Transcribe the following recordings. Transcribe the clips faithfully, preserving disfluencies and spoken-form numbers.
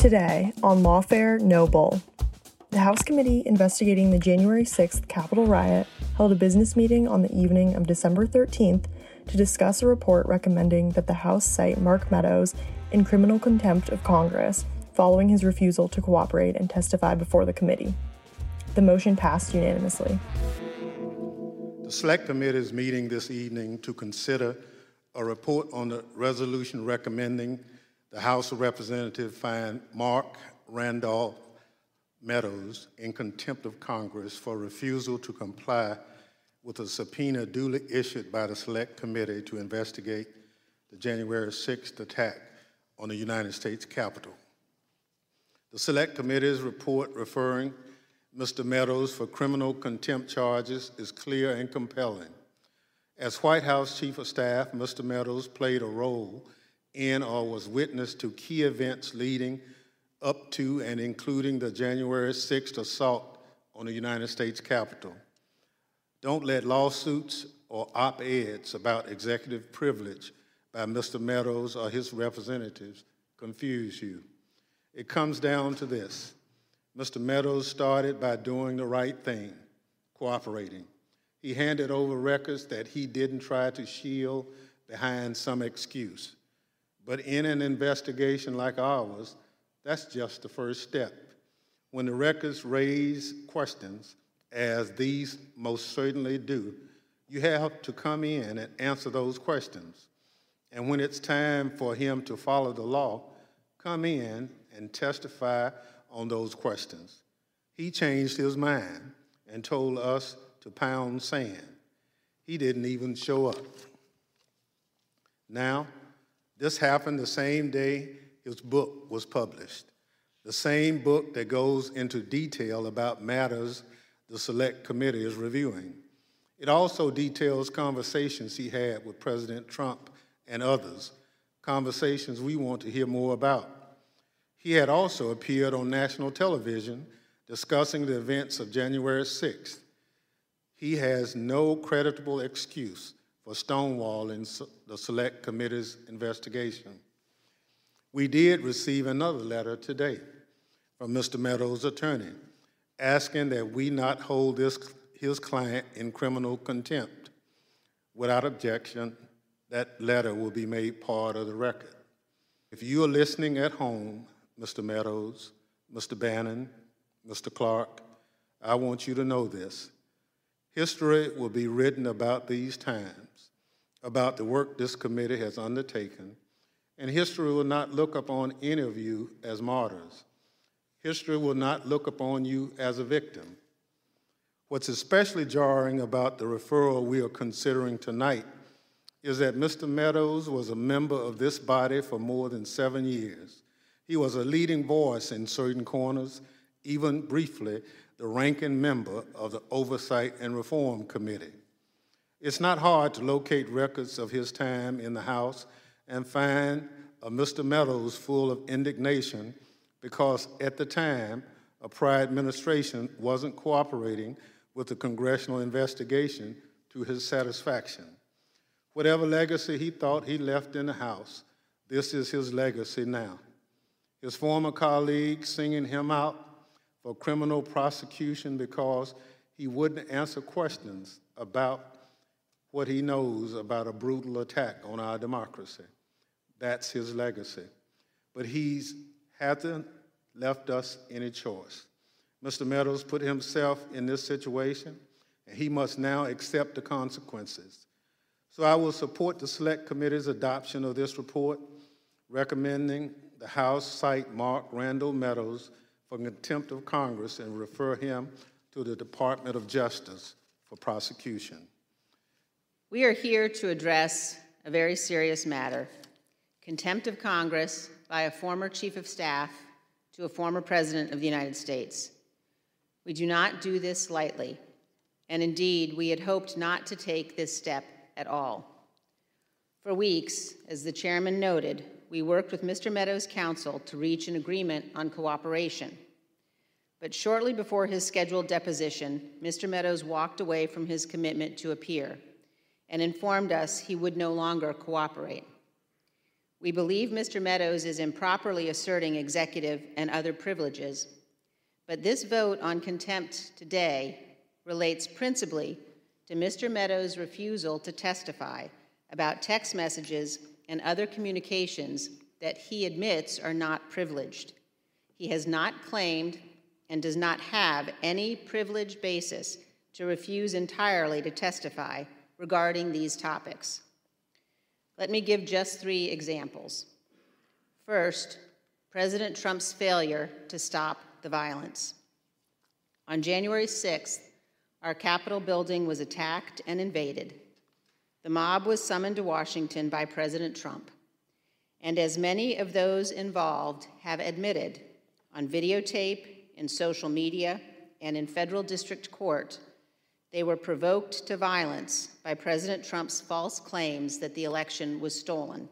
Today on Lawfare No Bull. The House Committee investigating the January sixth Capitol riot held a business meeting on the evening of December thirteenth to discuss a report recommending that the House cite Mark Meadows in criminal contempt of Congress following his refusal to cooperate and testify before the committee. The motion passed unanimously. The Select Committee is meeting this evening to consider a report on the resolution recommending the House of Representatives find Mark Randolph Meadows in contempt of Congress for refusal to comply with a subpoena duly issued by the Select Committee to investigate the January sixth attack on the United States Capitol. The Select Committee's report referring Mister Meadows for criminal contempt charges is clear and compelling. As White House Chief of Staff, Mister Meadows played a role in or was witness to key events leading up to and including the January sixth assault on the United States Capitol. Don't let lawsuits or op-eds about executive privilege by Mister Meadows or his representatives confuse you. It comes down to this. Mister Meadows started by doing the right thing, cooperating. He handed over records that he didn't try to shield behind some excuse. But in an investigation like ours, that's just the first step. When the records raise questions, as these most certainly do, you have to come in and answer those questions. And when it's time for him to follow the law, come in and testify on those questions. He changed his mind and told us to pound sand. He didn't even show up. Now, this happened the same day his book was published, the same book that goes into detail about matters the Select Committee is reviewing. It also details conversations he had with President Trump and others, conversations we want to hear more about. He had also appeared on national television discussing the events of January sixth. He has no creditable excuse for stonewalling the Select Committee's investigation. We did receive another letter today from Mister Meadows' attorney asking that we not hold this, his client in criminal contempt. Without objection, that letter will be made part of the record. If you are listening at home, Mister Meadows, Mister Bannon, Mister Clark, I want you to know this. History will be written about these times, about the work this committee has undertaken, and history will not look upon any of you as martyrs. History will not look upon you as a victim. What's especially jarring about the referral we are considering tonight is that Mister Meadows was a member of this body for more than seven years. He was a leading voice in certain corners, even briefly the ranking member of the Oversight and Reform Committee. It's not hard to locate records of his time in the House and find a Mister Meadows full of indignation because at the time, a prior administration wasn't cooperating with the congressional investigation to his satisfaction. Whatever legacy he thought he left in the House, this is his legacy now. His former colleagues singing him out for criminal prosecution because he wouldn't answer questions about what he knows about a brutal attack on our democracy. That's his legacy. But he hasn't left us any choice. Mister Meadows put himself in this situation, and he must now accept the consequences. So I will support the Select Committee's adoption of this report, recommending the House cite Mark Randall Meadows for contempt of Congress and refer him to the Department of Justice for prosecution. We are here to address a very serious matter, contempt of Congress by a former chief of staff to a former president of the United States. We do not do this lightly, and indeed, we had hoped not to take this step at all. For weeks, as the chairman noted, we worked with Mister Meadows' counsel to reach an agreement on cooperation. But shortly before his scheduled deposition, Mister Meadows walked away from his commitment to appear and informed us he would no longer cooperate. We believe Mister Meadows is improperly asserting executive and other privileges, but this vote on contempt today relates principally to Mister Meadows' refusal to testify about text messages and other communications that he admits are not privileged. He has not claimed and does not have any privilege basis to refuse entirely to testify regarding these topics. Let me give just three examples. First, President Trump's failure to stop the violence. On January sixth, our Capitol building was attacked and invaded. The mob was summoned to Washington by President Trump. And as many of those involved have admitted on videotape, in social media, and in federal district court, they were provoked to violence by President Trump's false claims that the election was stolen.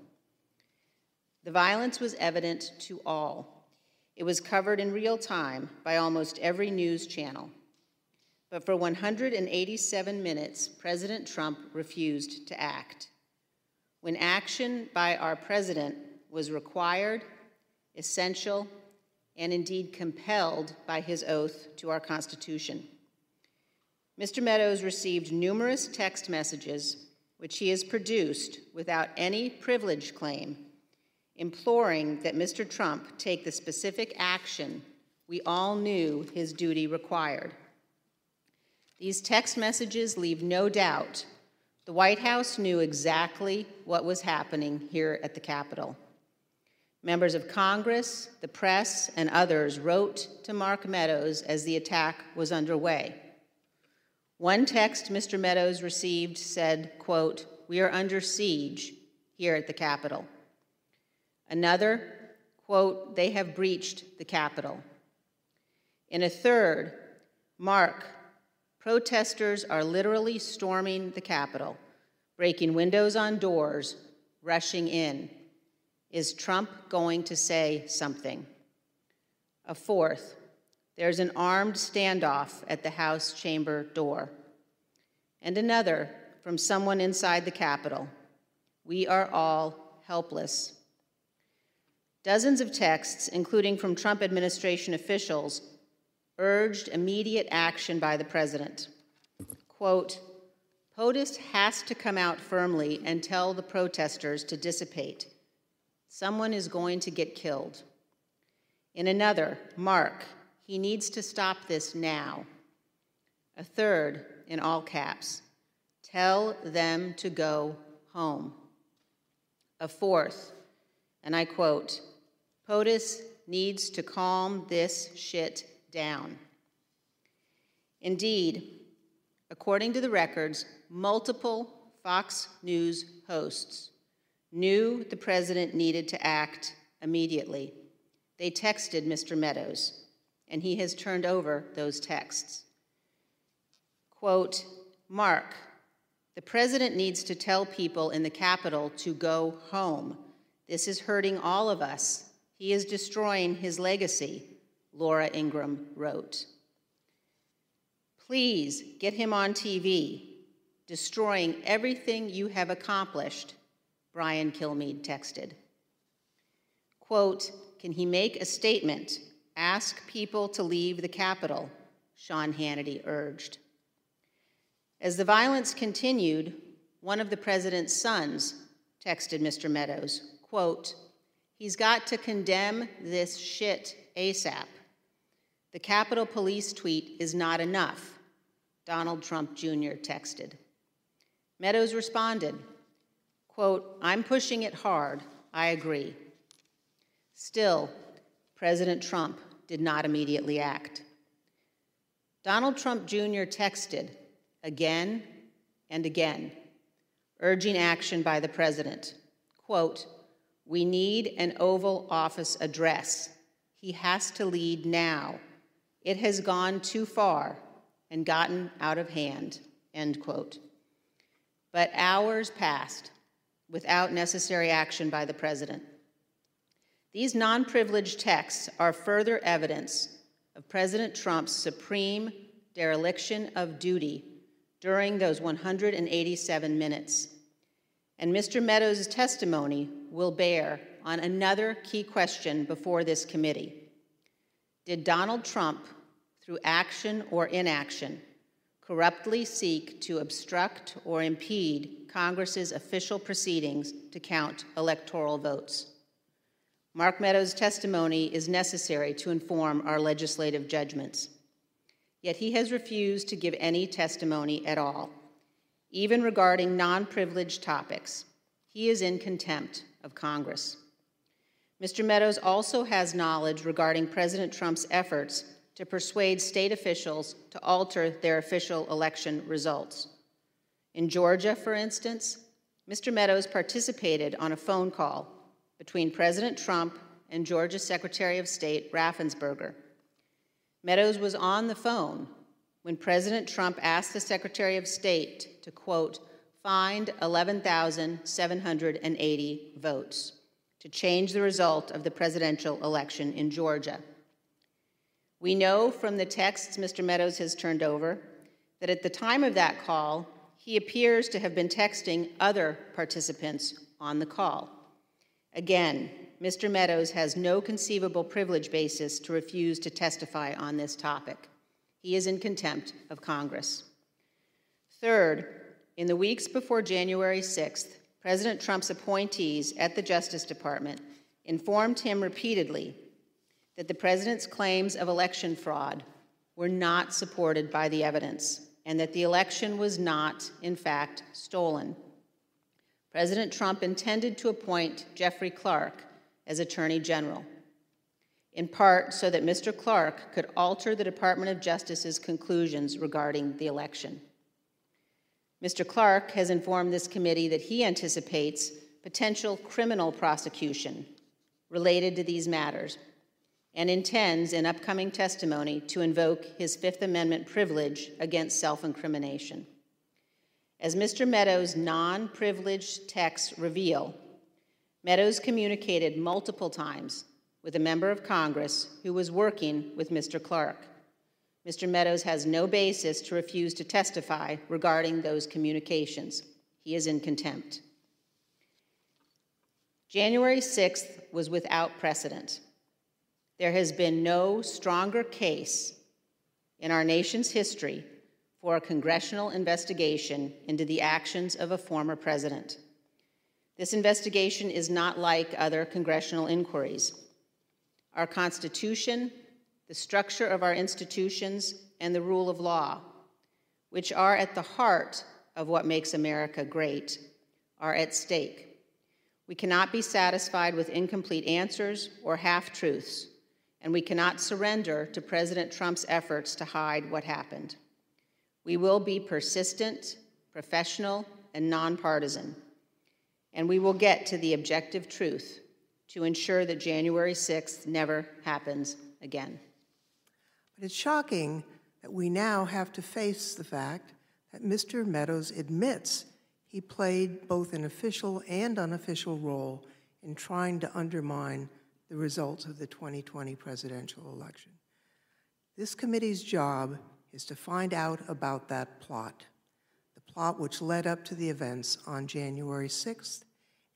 The violence was evident to all. It was covered in real time by almost every news channel. But for one hundred eighty-seven minutes, President Trump refused to act. When action by our president was required, essential, and indeed compelled by his oath to our Constitution. Mister Meadows received numerous text messages, which he has produced without any privilege claim, imploring that Mister Trump take the specific action we all knew his duty required. These text messages leave no doubt the White House knew exactly what was happening here at the Capitol. Members of Congress, the press, and others wrote to Mark Meadows as the attack was underway. One text Mister Meadows received said, quote, "We are under siege here at the Capitol." Another, quote, "They have breached the Capitol." In a third, Mark, "Protesters are literally storming the Capitol, breaking windows on doors, rushing in. Is Trump going to say something?" A fourth, "There's an armed standoff at the House chamber door." And another from someone inside the Capitol, "We are all helpless." Dozens of texts, including from Trump administration officials, urged immediate action by the president. Quote, "POTUS has to come out firmly and tell the protesters to dissipate. Someone is going to get killed." In another, Mark, "He needs to stop this now." A third, in all caps, "Tell them to go home." A fourth, and I quote, "POTUS needs to calm this shit down. down. Indeed, according to the records, multiple Fox News hosts knew the president needed to act immediately. They texted Mister Meadows, and he has turned over those texts. Quote, "Mark, the president needs to tell people in the Capitol to go home. This is hurting all of us. He is destroying his legacy," Laura Ingraham wrote. "Please get him on T V, destroying everything you have accomplished," Brian Kilmeade texted. Quote, "Can he make a statement? Ask people to leave the Capitol," Sean Hannity urged. As the violence continued, one of the president's sons texted Mister Meadows, quote, "He's got to condemn this shit ASAP. The Capitol Police tweet is not enough," Donald Trump Junior texted. Meadows responded, quote, "I'm pushing it hard, I agree." Still, President Trump did not immediately act. Donald Trump Junior texted again and again, urging action by the president, quote, "We need an Oval Office address. He has to lead now. It has gone too far and gotten out of hand," end quote. But hours passed without necessary action by the president. These non-privileged texts are further evidence of President Trump's supreme dereliction of duty during those one hundred eighty-seven minutes. and Mister Meadows' testimony will bear on another key question before this committee. Did Donald Trump, through action or inaction, corruptly seek to obstruct or impede Congress's official proceedings to count electoral votes? Mark Meadows' testimony is necessary to inform our legislative judgments. Yet he has refused to give any testimony at all, even regarding non-privileged topics. He is in contempt of Congress. Mister Meadows also has knowledge regarding President Trump's efforts to persuade state officials to alter their official election results. In Georgia, for instance, Mister Meadows participated on a phone call between President Trump and Georgia Secretary of State Raffensperger. Meadows was on the phone when President Trump asked the Secretary of State to, quote, find eleven thousand seven hundred eighty votes to change the result of the presidential election in Georgia. We know from the texts Mister Meadows has turned over that at the time of that call, he appears to have been texting other participants on the call. Again, Mister Meadows has no conceivable privilege basis to refuse to testify on this topic. He is in contempt of Congress. Third, in the weeks before January sixth, President Trump's appointees at the Justice Department informed him repeatedly that the president's claims of election fraud were not supported by the evidence and that the election was not, in fact, stolen. President Trump intended to appoint Jeffrey Clark as Attorney General, in part so that Mister Clark could alter the Department of Justice's conclusions regarding the election. Mister Clark has informed this committee that he anticipates potential criminal prosecution related to these matters, and intends in upcoming testimony to invoke his Fifth Amendment privilege against self-incrimination. As Mister Meadows' non-privileged texts reveal, Meadows communicated multiple times with a member of Congress who was working with Mister Clark. Mister Meadows has no basis to refuse to testify regarding those communications. He is in contempt. January sixth was without precedent. There has been no stronger case in our nation's history for a congressional investigation into the actions of a former president. This investigation is not like other congressional inquiries. Our Constitution, the structure of our institutions, and the rule of law, which are at the heart of what makes America great, are at stake. We cannot be satisfied with incomplete answers or half-truths, and we cannot surrender to President Trump's efforts to hide what happened. We will be persistent, professional, and nonpartisan, and we will get to the objective truth to ensure that January sixth never happens again. But it's shocking that we now have to face the fact that Mister Meadows admits he played both an official and unofficial role in trying to undermine the results of the twenty twenty presidential election. This committee's job is to find out about that plot, the plot which led up to the events on January sixth,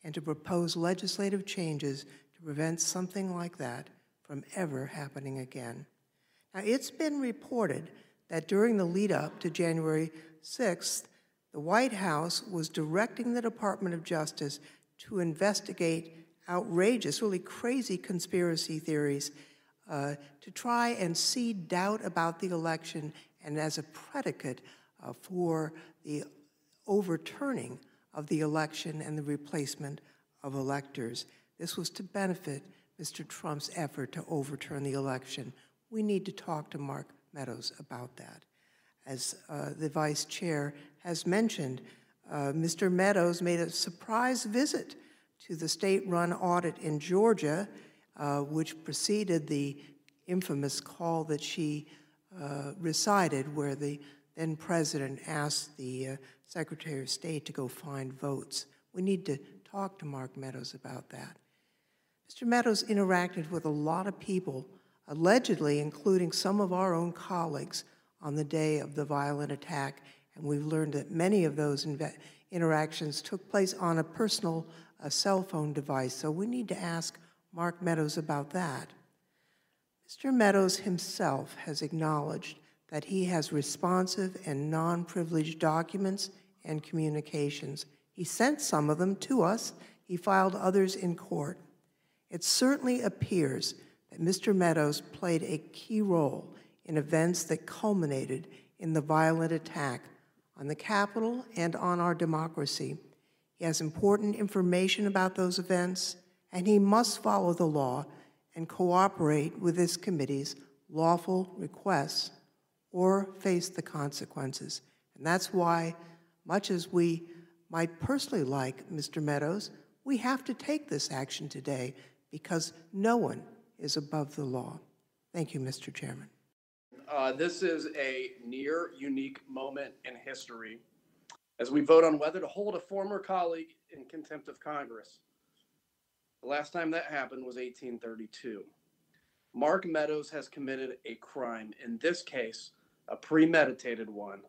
and to propose legislative changes to prevent something like that from ever happening again. Now, it's been reported that during the lead up to January sixth, the White House was directing the Department of Justice to investigate outrageous, really crazy conspiracy theories uh, to try and seed doubt about the election and as a predicate uh, for the overturning of the election and the replacement of electors. This was to benefit Mister Trump's effort to overturn the election. We need to talk to Mark Meadows about that. As uh, the vice chair has mentioned, uh, Mister Meadows made a surprise visit to the state-run audit in Georgia, uh, which preceded the infamous call that she uh, recited, where the then-president asked the uh, Secretary of State to go find votes. We need to talk to Mark Meadows about that. Mister Meadows interacted with a lot of people, allegedly including some of our own colleagues, on the day of the violent attack, and we've learned that many of those interactions took place on a personal uh, cell phone device. So we need to ask Mark Meadows about that. Mister Meadows himself has acknowledged that he has responsive and non-privileged documents and communications. He sent some of them to us. He filed others in court. It certainly appears that Mister Meadows played a key role in events that culminated in the violent attack on the Capitol and on our democracy. He has important information about those events, and he must follow the law and cooperate with this committee's lawful requests or face the consequences. And that's why, much as we might personally like Mister Meadows, we have to take this action today because no one is above the law. Thank you, Mister Chairman. Uh, this is a near unique moment in history as we vote on whether to hold a former colleague in contempt of Congress. The last time that happened was eighteen thirty-two. Mark Meadows has committed a crime, in this case, a premeditated one.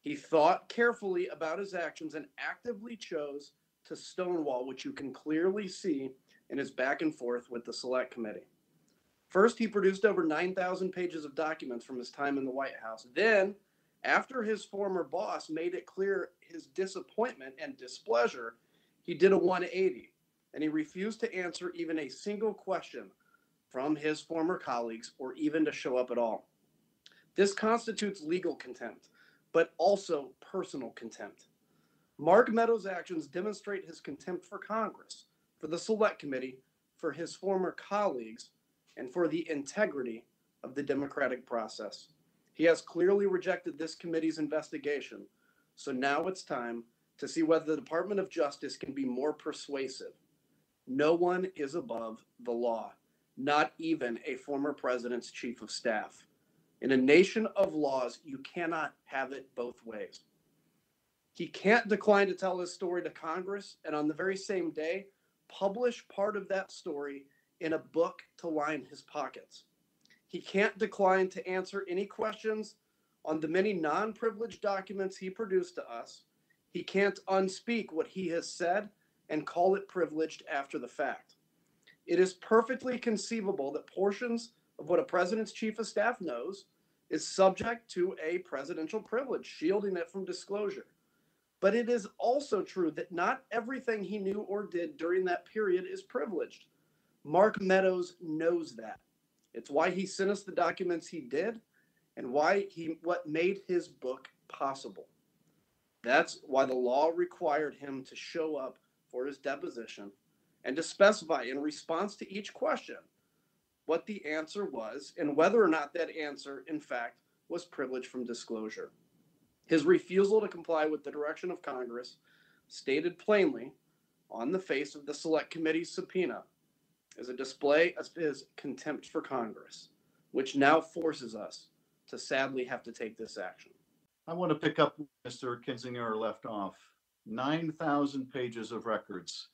He thought carefully about his actions and actively chose to stonewall, which you can clearly see in his back and forth with the Select Committee. First, he produced over nine thousand pages of documents from his time in the White House. Then, after his former boss made it clear his disappointment and displeasure, he did a one eighty, and he refused to answer even a single question from his former colleagues or even to show up at all. This constitutes legal contempt, but also personal contempt. Mark Meadows' actions demonstrate his contempt for Congress, for the Select Committee, for his former colleagues, and for the integrity of the democratic process. He has clearly rejected this committee's investigation, so now it's time to see whether the Department of Justice can be more persuasive. No one is above the law, not even a former president's chief of staff. In a nation of laws, you cannot have it both ways. He can't decline to tell his story to Congress and on the very same day, publish part of that story in a book to line his pockets. He can't decline to answer any questions on the many non-privileged documents he produced to us. He can't unspeak what he has said and call it privileged after the fact. It is perfectly conceivable that portions of what a president's chief of staff knows is subject to a presidential privilege, shielding it from disclosure. But it is also true that not everything he knew or did during that period is privileged. Mark Meadows knows that. It's why he sent us the documents he did and why he what made his book possible. That's why the law required him to show up for his deposition and to specify in response to each question what the answer was and whether or not that answer, in fact, was privileged from disclosure. His refusal to comply with the direction of Congress, stated plainly on the face of the Select Committee's subpoena, is a display of his contempt for Congress, which now forces us to sadly have to take this action. I want to pick up Mister Kinzinger left off. nine thousand pages of records.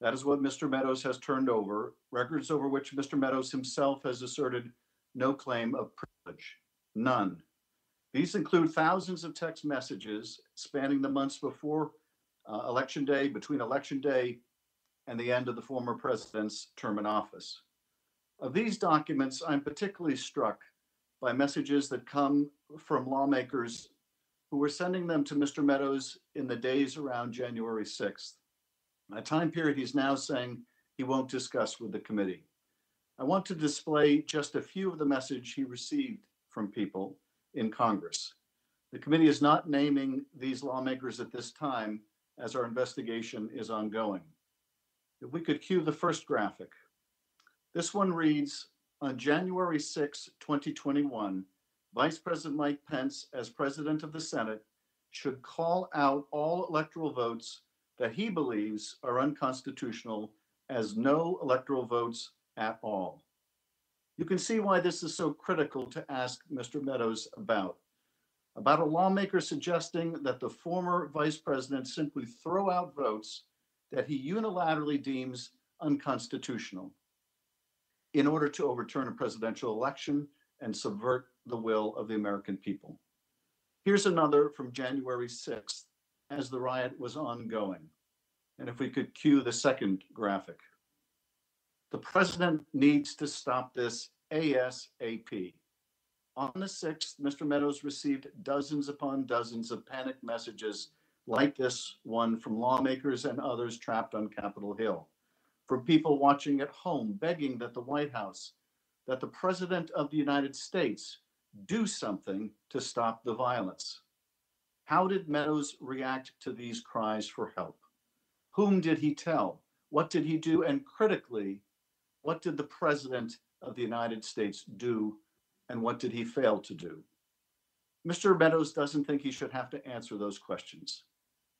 That is what Mister Meadows has turned over, records over which Mister Meadows himself has asserted no claim of privilege, none. These include thousands of text messages spanning the months before uh, Election Day, between Election Day and the end of the former president's term in office. Of these documents, I'm particularly struck by messages that come from lawmakers who were sending them to Mister Meadows in the days around January sixth, a time period he's now saying he won't discuss with the committee. I want to display just a few of the messages he received from people in Congress. The committee is not naming these lawmakers at this time as our investigation is ongoing. If we could cue the first graphic. This one reads, on January sixth, twenty twenty-one, Vice President Mike Pence, as President of the Senate, should call out all electoral votes that he believes are unconstitutional as no electoral votes at all. You can see why this is so critical to ask Mister Meadows about. About a lawmaker suggesting that the former vice president simply throw out votes that he unilaterally deems unconstitutional in order to overturn a presidential election and subvert the will of the American people. Here's another from January sixth as the riot was ongoing. And if we could cue the second graphic. The president needs to stop this ASAP. On the sixth, Mister Meadows received dozens upon dozens of panic messages like this one from lawmakers and others trapped on Capitol Hill, from people watching at home begging that the White House, that the President of the United States do something to stop the violence. How did Meadows react to these cries for help? Whom did he tell? What did he do? And critically, what did the President of the United States do? And what did he fail to do? Mister Meadows doesn't think he should have to answer those questions.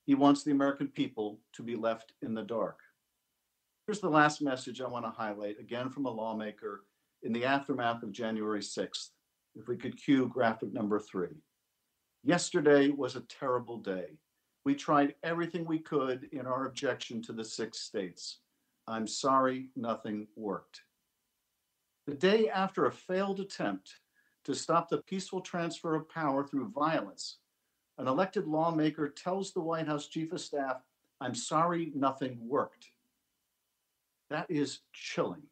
He wants the American people to be left in the dark. Here's the last message I want to highlight, again from a lawmaker, in the aftermath of January sixth. If we could cue graphic number three. Yesterday was a terrible day. We tried everything we could in our objection to the six states. I'm sorry, nothing worked. The day after a failed attempt to stop the peaceful transfer of power through violence, an elected lawmaker tells the White House Chief of Staff, I'm sorry, nothing worked. That is chilling.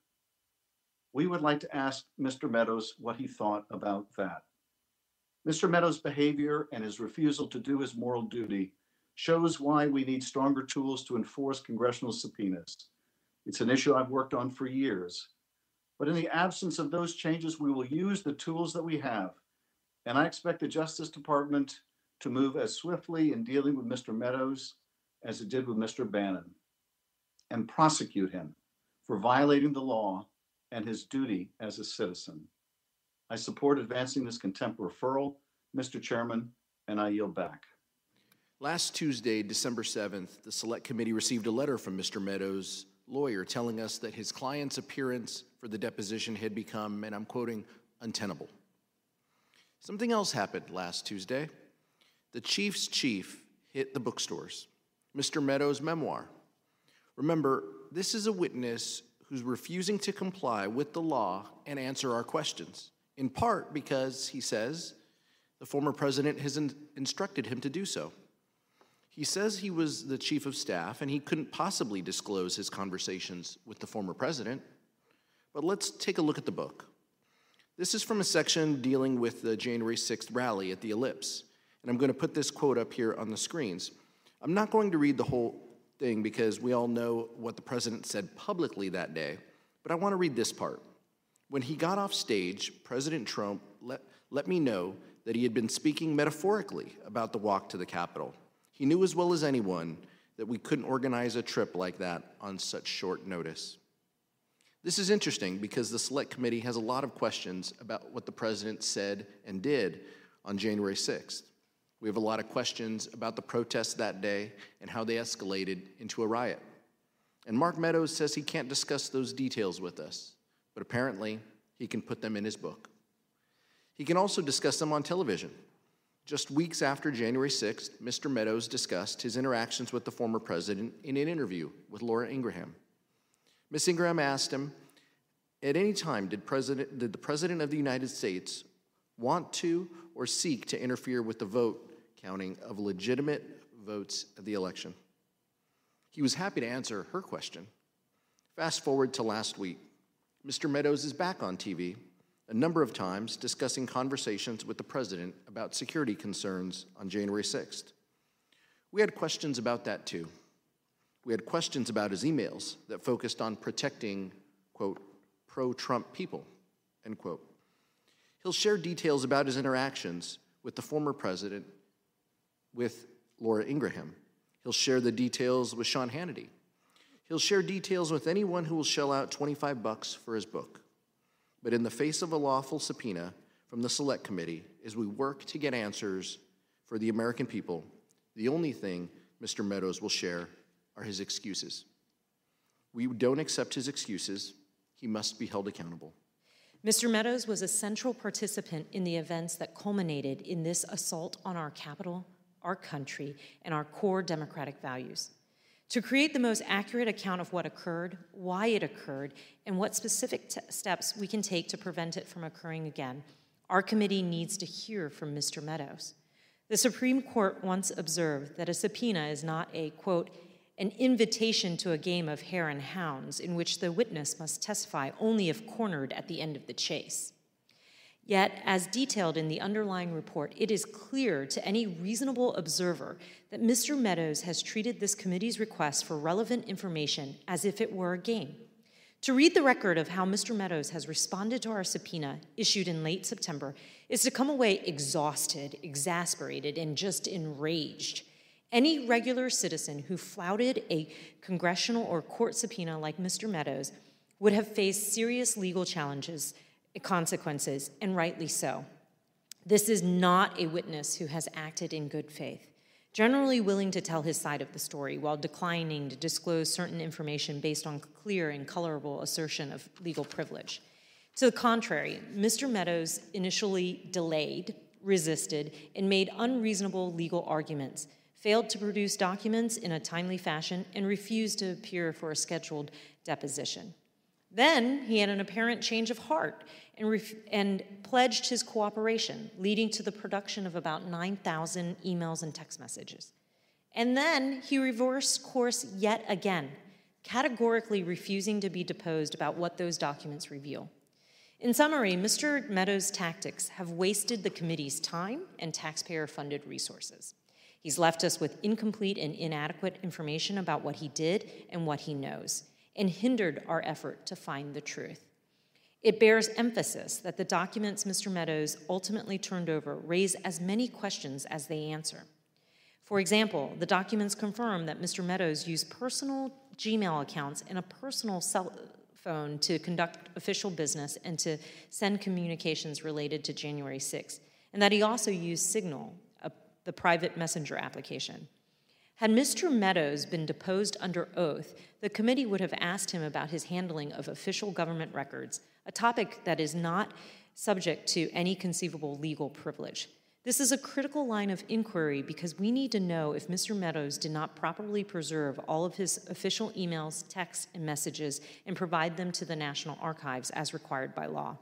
We would like to ask Mister Meadows what he thought about that. Mister Meadows' behavior and his refusal to do his moral duty shows why we need stronger tools to enforce congressional subpoenas. It's an issue I've worked on for years. But in the absence of those changes, we will use the tools that we have. And I expect the Justice Department to move as swiftly in dealing with Mister Meadows as it did with Mister Bannon, and prosecute him for violating the law and his duty as a citizen. I support advancing this contempt referral, Mister Chairman, and I yield back. Last Tuesday, December seventh, the Select Committee received a letter from Mister Meadows' lawyer telling us that his client's appearance for the deposition had become, and I'm quoting, untenable. Something else happened last Tuesday. The chief's chief hit the bookstores. Mister Meadows' memoir. Remember, this is a witness who's refusing to comply with the law and answer our questions, in part because, he says, the former president has in- instructed him to do so. He says he was the chief of staff and he couldn't possibly disclose his conversations with the former president. But let's take a look at the book. This is from a section dealing with the January sixth rally at the Ellipse. And I'm going to put this quote up here on the screens. I'm not going to read the whole thing because we all know what the president said publicly that day, but I want to read this part. When he got off stage, President Trump let, let me know that he had been speaking metaphorically about the walk to the Capitol. He knew as well as anyone that we couldn't organize a trip like that on such short notice. This is interesting because the Select Committee has a lot of questions about what the president said and did on January sixth. We have a lot of questions about the protests that day and how they escalated into a riot. And Mark Meadows says he can't discuss those details with us, but apparently he can put them in his book. He can also discuss them on television. Just weeks after January sixth, Mister Meadows discussed his interactions with the former president in an interview with Laura Ingraham. Miz Ingraham asked him, at any time did, president, did the President of the United States want to or seek to interfere with the vote counting of legitimate votes of the election? He was happy to answer her question. Fast forward to last week. Mister Meadows is back on T V a number of times discussing conversations with the president about security concerns on January sixth. We had questions about that too. We had questions about his emails that focused on protecting, quote, pro-Trump people, end quote. He'll share details about his interactions with the former president with Laura Ingraham. He'll share the details with Sean Hannity. He'll share details with anyone who will shell out twenty-five bucks for his book. But in the face of a lawful subpoena from the Select Committee, as we work to get answers for the American people, the only thing Mister Meadows will share are his excuses. We don't accept his excuses. He must be held accountable. Mister Meadows was a central participant in the events that culminated in this assault on our Capitol, our country, and our core democratic values. To create the most accurate account of what occurred, why it occurred, and what specific t- steps we can take to prevent it from occurring again, our committee needs to hear from Mister Meadows. The Supreme Court once observed that a subpoena is not a, quote, an invitation to a game of hare and hounds in which the witness must testify only if cornered at the end of the chase. Yet, as detailed in the underlying report, it is clear to any reasonable observer that Mister Meadows has treated this committee's request for relevant information as if it were a game. To read the record of how Mister Meadows has responded to our subpoena, issued in late September, is to come away exhausted, exasperated, and just enraged. Any regular citizen who flouted a congressional or court subpoena like Mister Meadows would have faced serious legal challenges, consequences, and rightly so. This is not a witness who has acted in good faith, generally willing to tell his side of the story while declining to disclose certain information based on clear and colorable assertion of legal privilege. To the contrary, Mister Meadows initially delayed, resisted, and made unreasonable legal arguments, failed to produce documents in a timely fashion, and refused to appear for a scheduled deposition. Then he had an apparent change of heart and, and pledged his cooperation, leading to the production of about nine thousand emails and text messages. And then he reversed course yet again, categorically refusing to be deposed about what those documents reveal. In summary, Mister Meadows' tactics have wasted the committee's time and taxpayer-funded resources. He's left us with incomplete and inadequate information about what he did and what he knows, and hindered our effort to find the truth. It bears emphasis that the documents Mister Meadows ultimately turned over raise as many questions as they answer. For example, the documents confirm that Mister Meadows used personal Gmail accounts and a personal cell phone to conduct official business and to send communications related to January sixth, and that he also used Signal, a, the private messenger application. Had Mister Meadows been deposed under oath, the committee would have asked him about his handling of official government records, a topic that is not subject to any conceivable legal privilege. This is a critical line of inquiry because we need to know if Mister Meadows did not properly preserve all of his official emails, texts, and messages and provide them to the National Archives as required by law.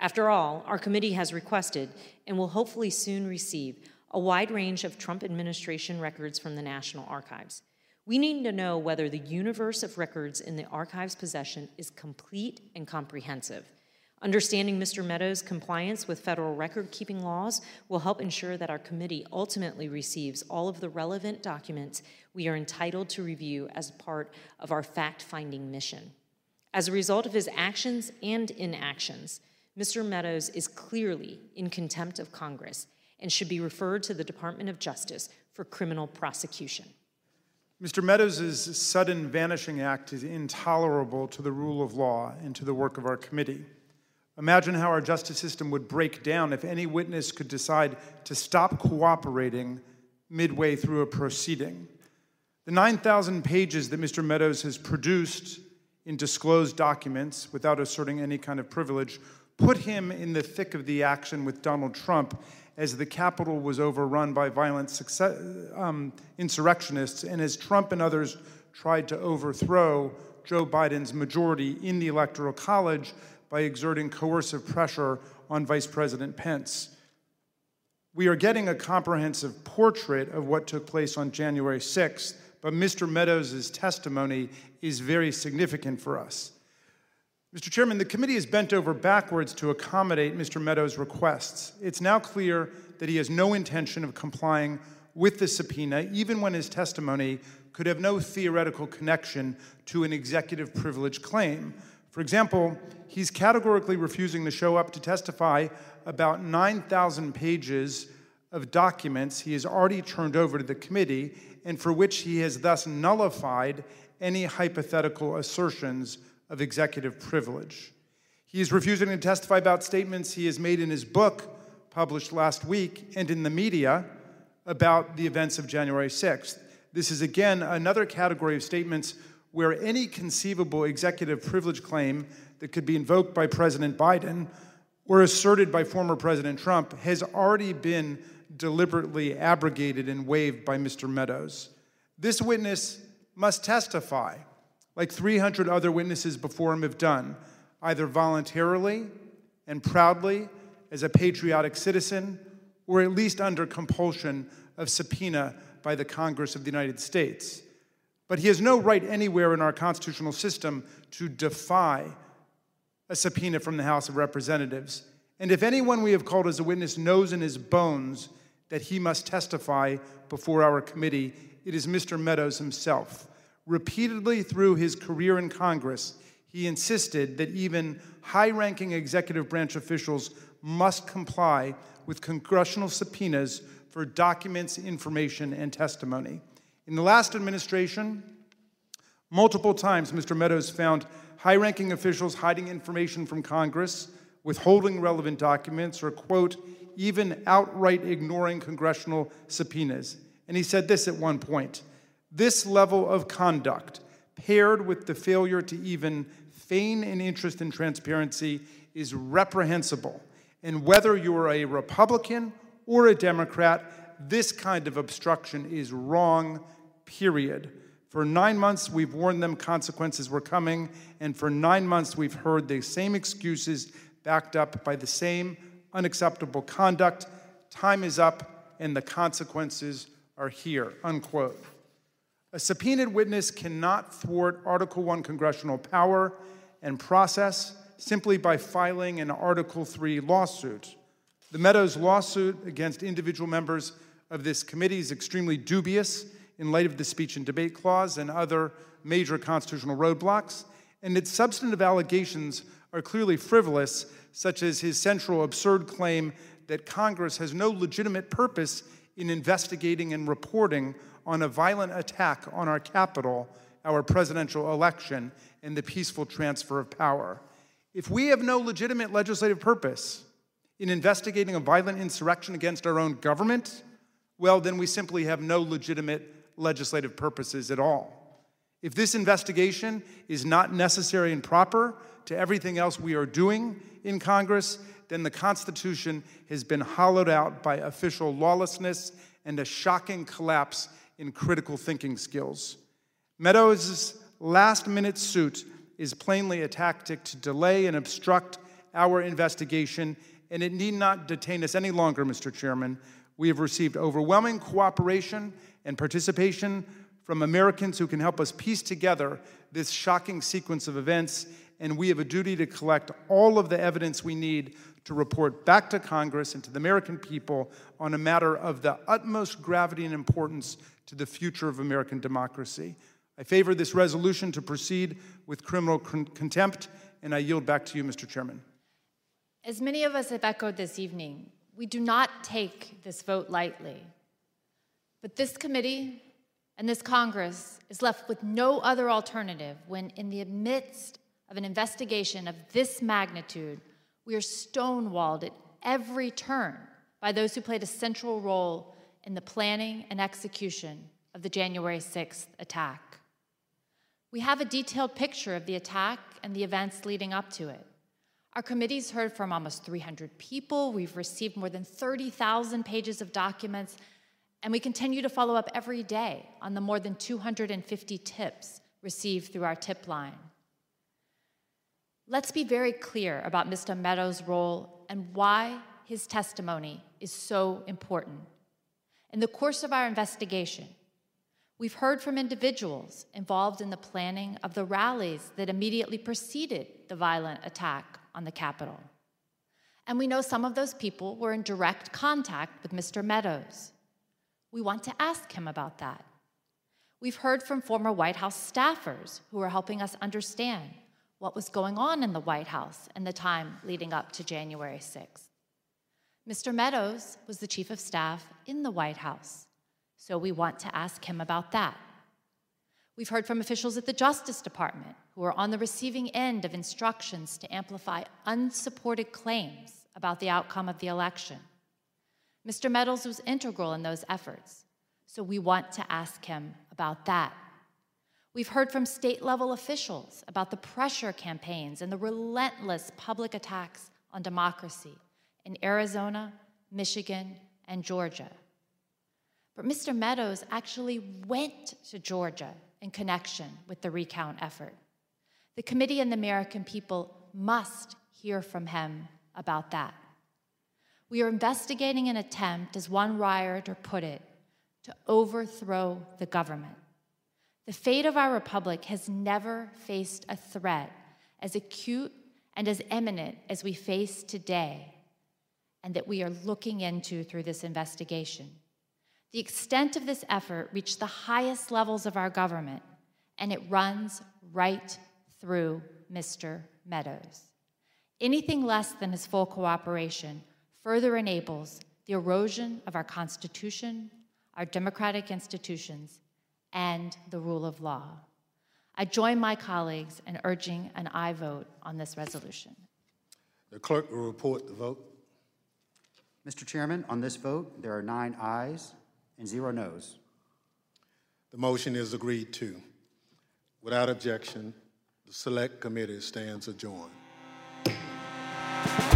After all, our committee has requested, and will hopefully soon receive, a wide range of Trump administration records from the National Archives. We need to know whether the universe of records in the archives' possession is complete and comprehensive. Understanding Mister Meadows' compliance with federal record-keeping laws will help ensure that our committee ultimately receives all of the relevant documents we are entitled to review as part of our fact-finding mission. As a result of his actions and inactions, Mister Meadows is clearly in contempt of Congress and should be referred to the Department of Justice for criminal prosecution. Mister Meadows' sudden vanishing act is intolerable to the rule of law and to the work of our committee. Imagine how our justice system would break down if any witness could decide to stop cooperating midway through a proceeding. The nine thousand pages that Mister Meadows has produced in disclosed documents without asserting any kind of privilege put him in the thick of the action with Donald Trump as the Capitol was overrun by violent success, um, insurrectionists, and as Trump and others tried to overthrow Joe Biden's majority in the Electoral College by exerting coercive pressure on Vice President Pence. We are getting a comprehensive portrait of what took place on January sixth, but Mister Meadows' testimony is very significant for us. Mister Chairman, the committee has bent over backwards to accommodate Mister Meadows' requests. It's now clear that he has no intention of complying with the subpoena, even when his testimony could have no theoretical connection to an executive privilege claim. For example, he's categorically refusing to show up to testify about nine thousand pages of documents he has already turned over to the committee and for which he has thus nullified any hypothetical assertions of executive privilege. He is refusing to testify about statements he has made in his book, published last week, and in the media about the events of January sixth. This is again another category of statements where any conceivable executive privilege claim that could be invoked by President Biden or asserted by former President Trump has already been deliberately abrogated and waived by Mister Meadows. This witness must testify, like three hundred other witnesses before him have done, either voluntarily and proudly as a patriotic citizen were at least under compulsion of subpoena by the Congress of the United States. But he has no right anywhere in our constitutional system to defy a subpoena from the House of Representatives. And if anyone we have called as a witness knows in his bones that he must testify before our committee, it is Mister Meadows himself. Repeatedly through his career in Congress, he insisted that even high-ranking executive branch officials must comply with congressional subpoenas for documents, information, and testimony. In the last administration, multiple times Mister Meadows found high-ranking officials hiding information from Congress, withholding relevant documents, or, quote, even outright ignoring congressional subpoenas. And he said this at one point: this level of conduct, paired with the failure to even feign an interest in transparency, is reprehensible. And whether you are a Republican or a Democrat, this kind of obstruction is wrong, period. For nine months, we've warned them consequences were coming, and for nine months, we've heard the same excuses backed up by the same unacceptable conduct. Time is up, and the consequences are here, unquote. A subpoenaed witness cannot thwart Article one congressional power and process simply by filing an Article three lawsuit. The Meadows lawsuit against individual members of this committee is extremely dubious in light of the speech and debate clause and other major constitutional roadblocks, and its substantive allegations are clearly frivolous, such as his central absurd claim that Congress has no legitimate purpose in investigating and reporting on a violent attack on our Capitol, our presidential election, and the peaceful transfer of power. If we have no legitimate legislative purpose in investigating a violent insurrection against our own government, well, then we simply have no legitimate legislative purposes at all. If this investigation is not necessary and proper to everything else we are doing in Congress, then the Constitution has been hollowed out by official lawlessness and a shocking collapse in critical thinking skills. Meadows' last-minute suit is plainly a tactic to delay and obstruct our investigation, and it need not detain us any longer, Mister Chairman. We have received overwhelming cooperation and participation from Americans who can help us piece together this shocking sequence of events, and we have a duty to collect all of the evidence we need to report back to Congress and to the American people on a matter of the utmost gravity and importance to the future of American democracy. I favor this resolution to proceed with criminal con- contempt, and I yield back to you, Mister Chairman. As many of us have echoed this evening, we do not take this vote lightly. But this committee and this Congress is left with no other alternative when, in the midst of an investigation of this magnitude, we are stonewalled at every turn by those who played a central role in the planning and execution of the January sixth attack. We have a detailed picture of the attack and the events leading up to it. Our committee's heard from almost three hundred people. We've received more than thirty thousand pages of documents, and we continue to follow up every day on the more than two hundred fifty tips received through our tip line. Let's be very clear about Mister Meadows' role and why his testimony is so important. In the course of our investigation, we've heard from individuals involved in the planning of the rallies that immediately preceded the violent attack on the Capitol. And we know some of those people were in direct contact with Mister Meadows. We want to ask him about that. We've heard from former White House staffers who are helping us understand what was going on in the White House in the time leading up to January sixth. Mister Meadows was the chief of staff in the White House, so we want to ask him about that. We've heard from officials at the Justice Department who are on the receiving end of instructions to amplify unsupported claims about the outcome of the election. Mister Meadows was integral in those efforts, so we want to ask him about that. We've heard from state-level officials about the pressure campaigns and the relentless public attacks on democracy in Arizona, Michigan, and Georgia. But Mister Meadows actually went to Georgia in connection with the recount effort. The committee and the American people must hear from him about that. We are investigating an attempt, as one rioter put it, to overthrow the government. The fate of our republic has never faced a threat as acute and as imminent as we face today, and that we are looking into through this investigation. The extent of this effort reached the highest levels of our government, and it runs right through Mister Meadows. Anything less than his full cooperation further enables the erosion of our Constitution, our democratic institutions, and the rule of law. I join my colleagues in urging an aye vote on this resolution. The clerk will report the vote. Mister Chairman, on this vote, there are nine ayes and zero noes. The motion is agreed to. Without objection, the Select Committee stands adjourned.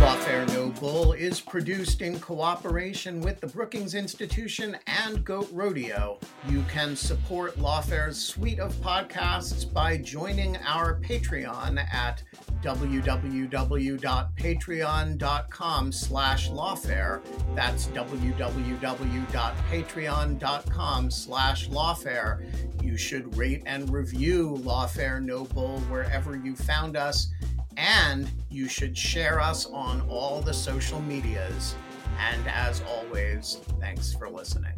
Lawfare No Bull is produced in cooperation with the Brookings Institution and Goat Rodeo. You can support Lawfare's suite of podcasts by joining our Patreon at w w w dot patreon dot com slash lawfare. That's w w w dot patreon dot com slash lawfare. You should rate and review Lawfare No Bull wherever you found us, and you should share us on all the social medias. And as always, thanks for listening.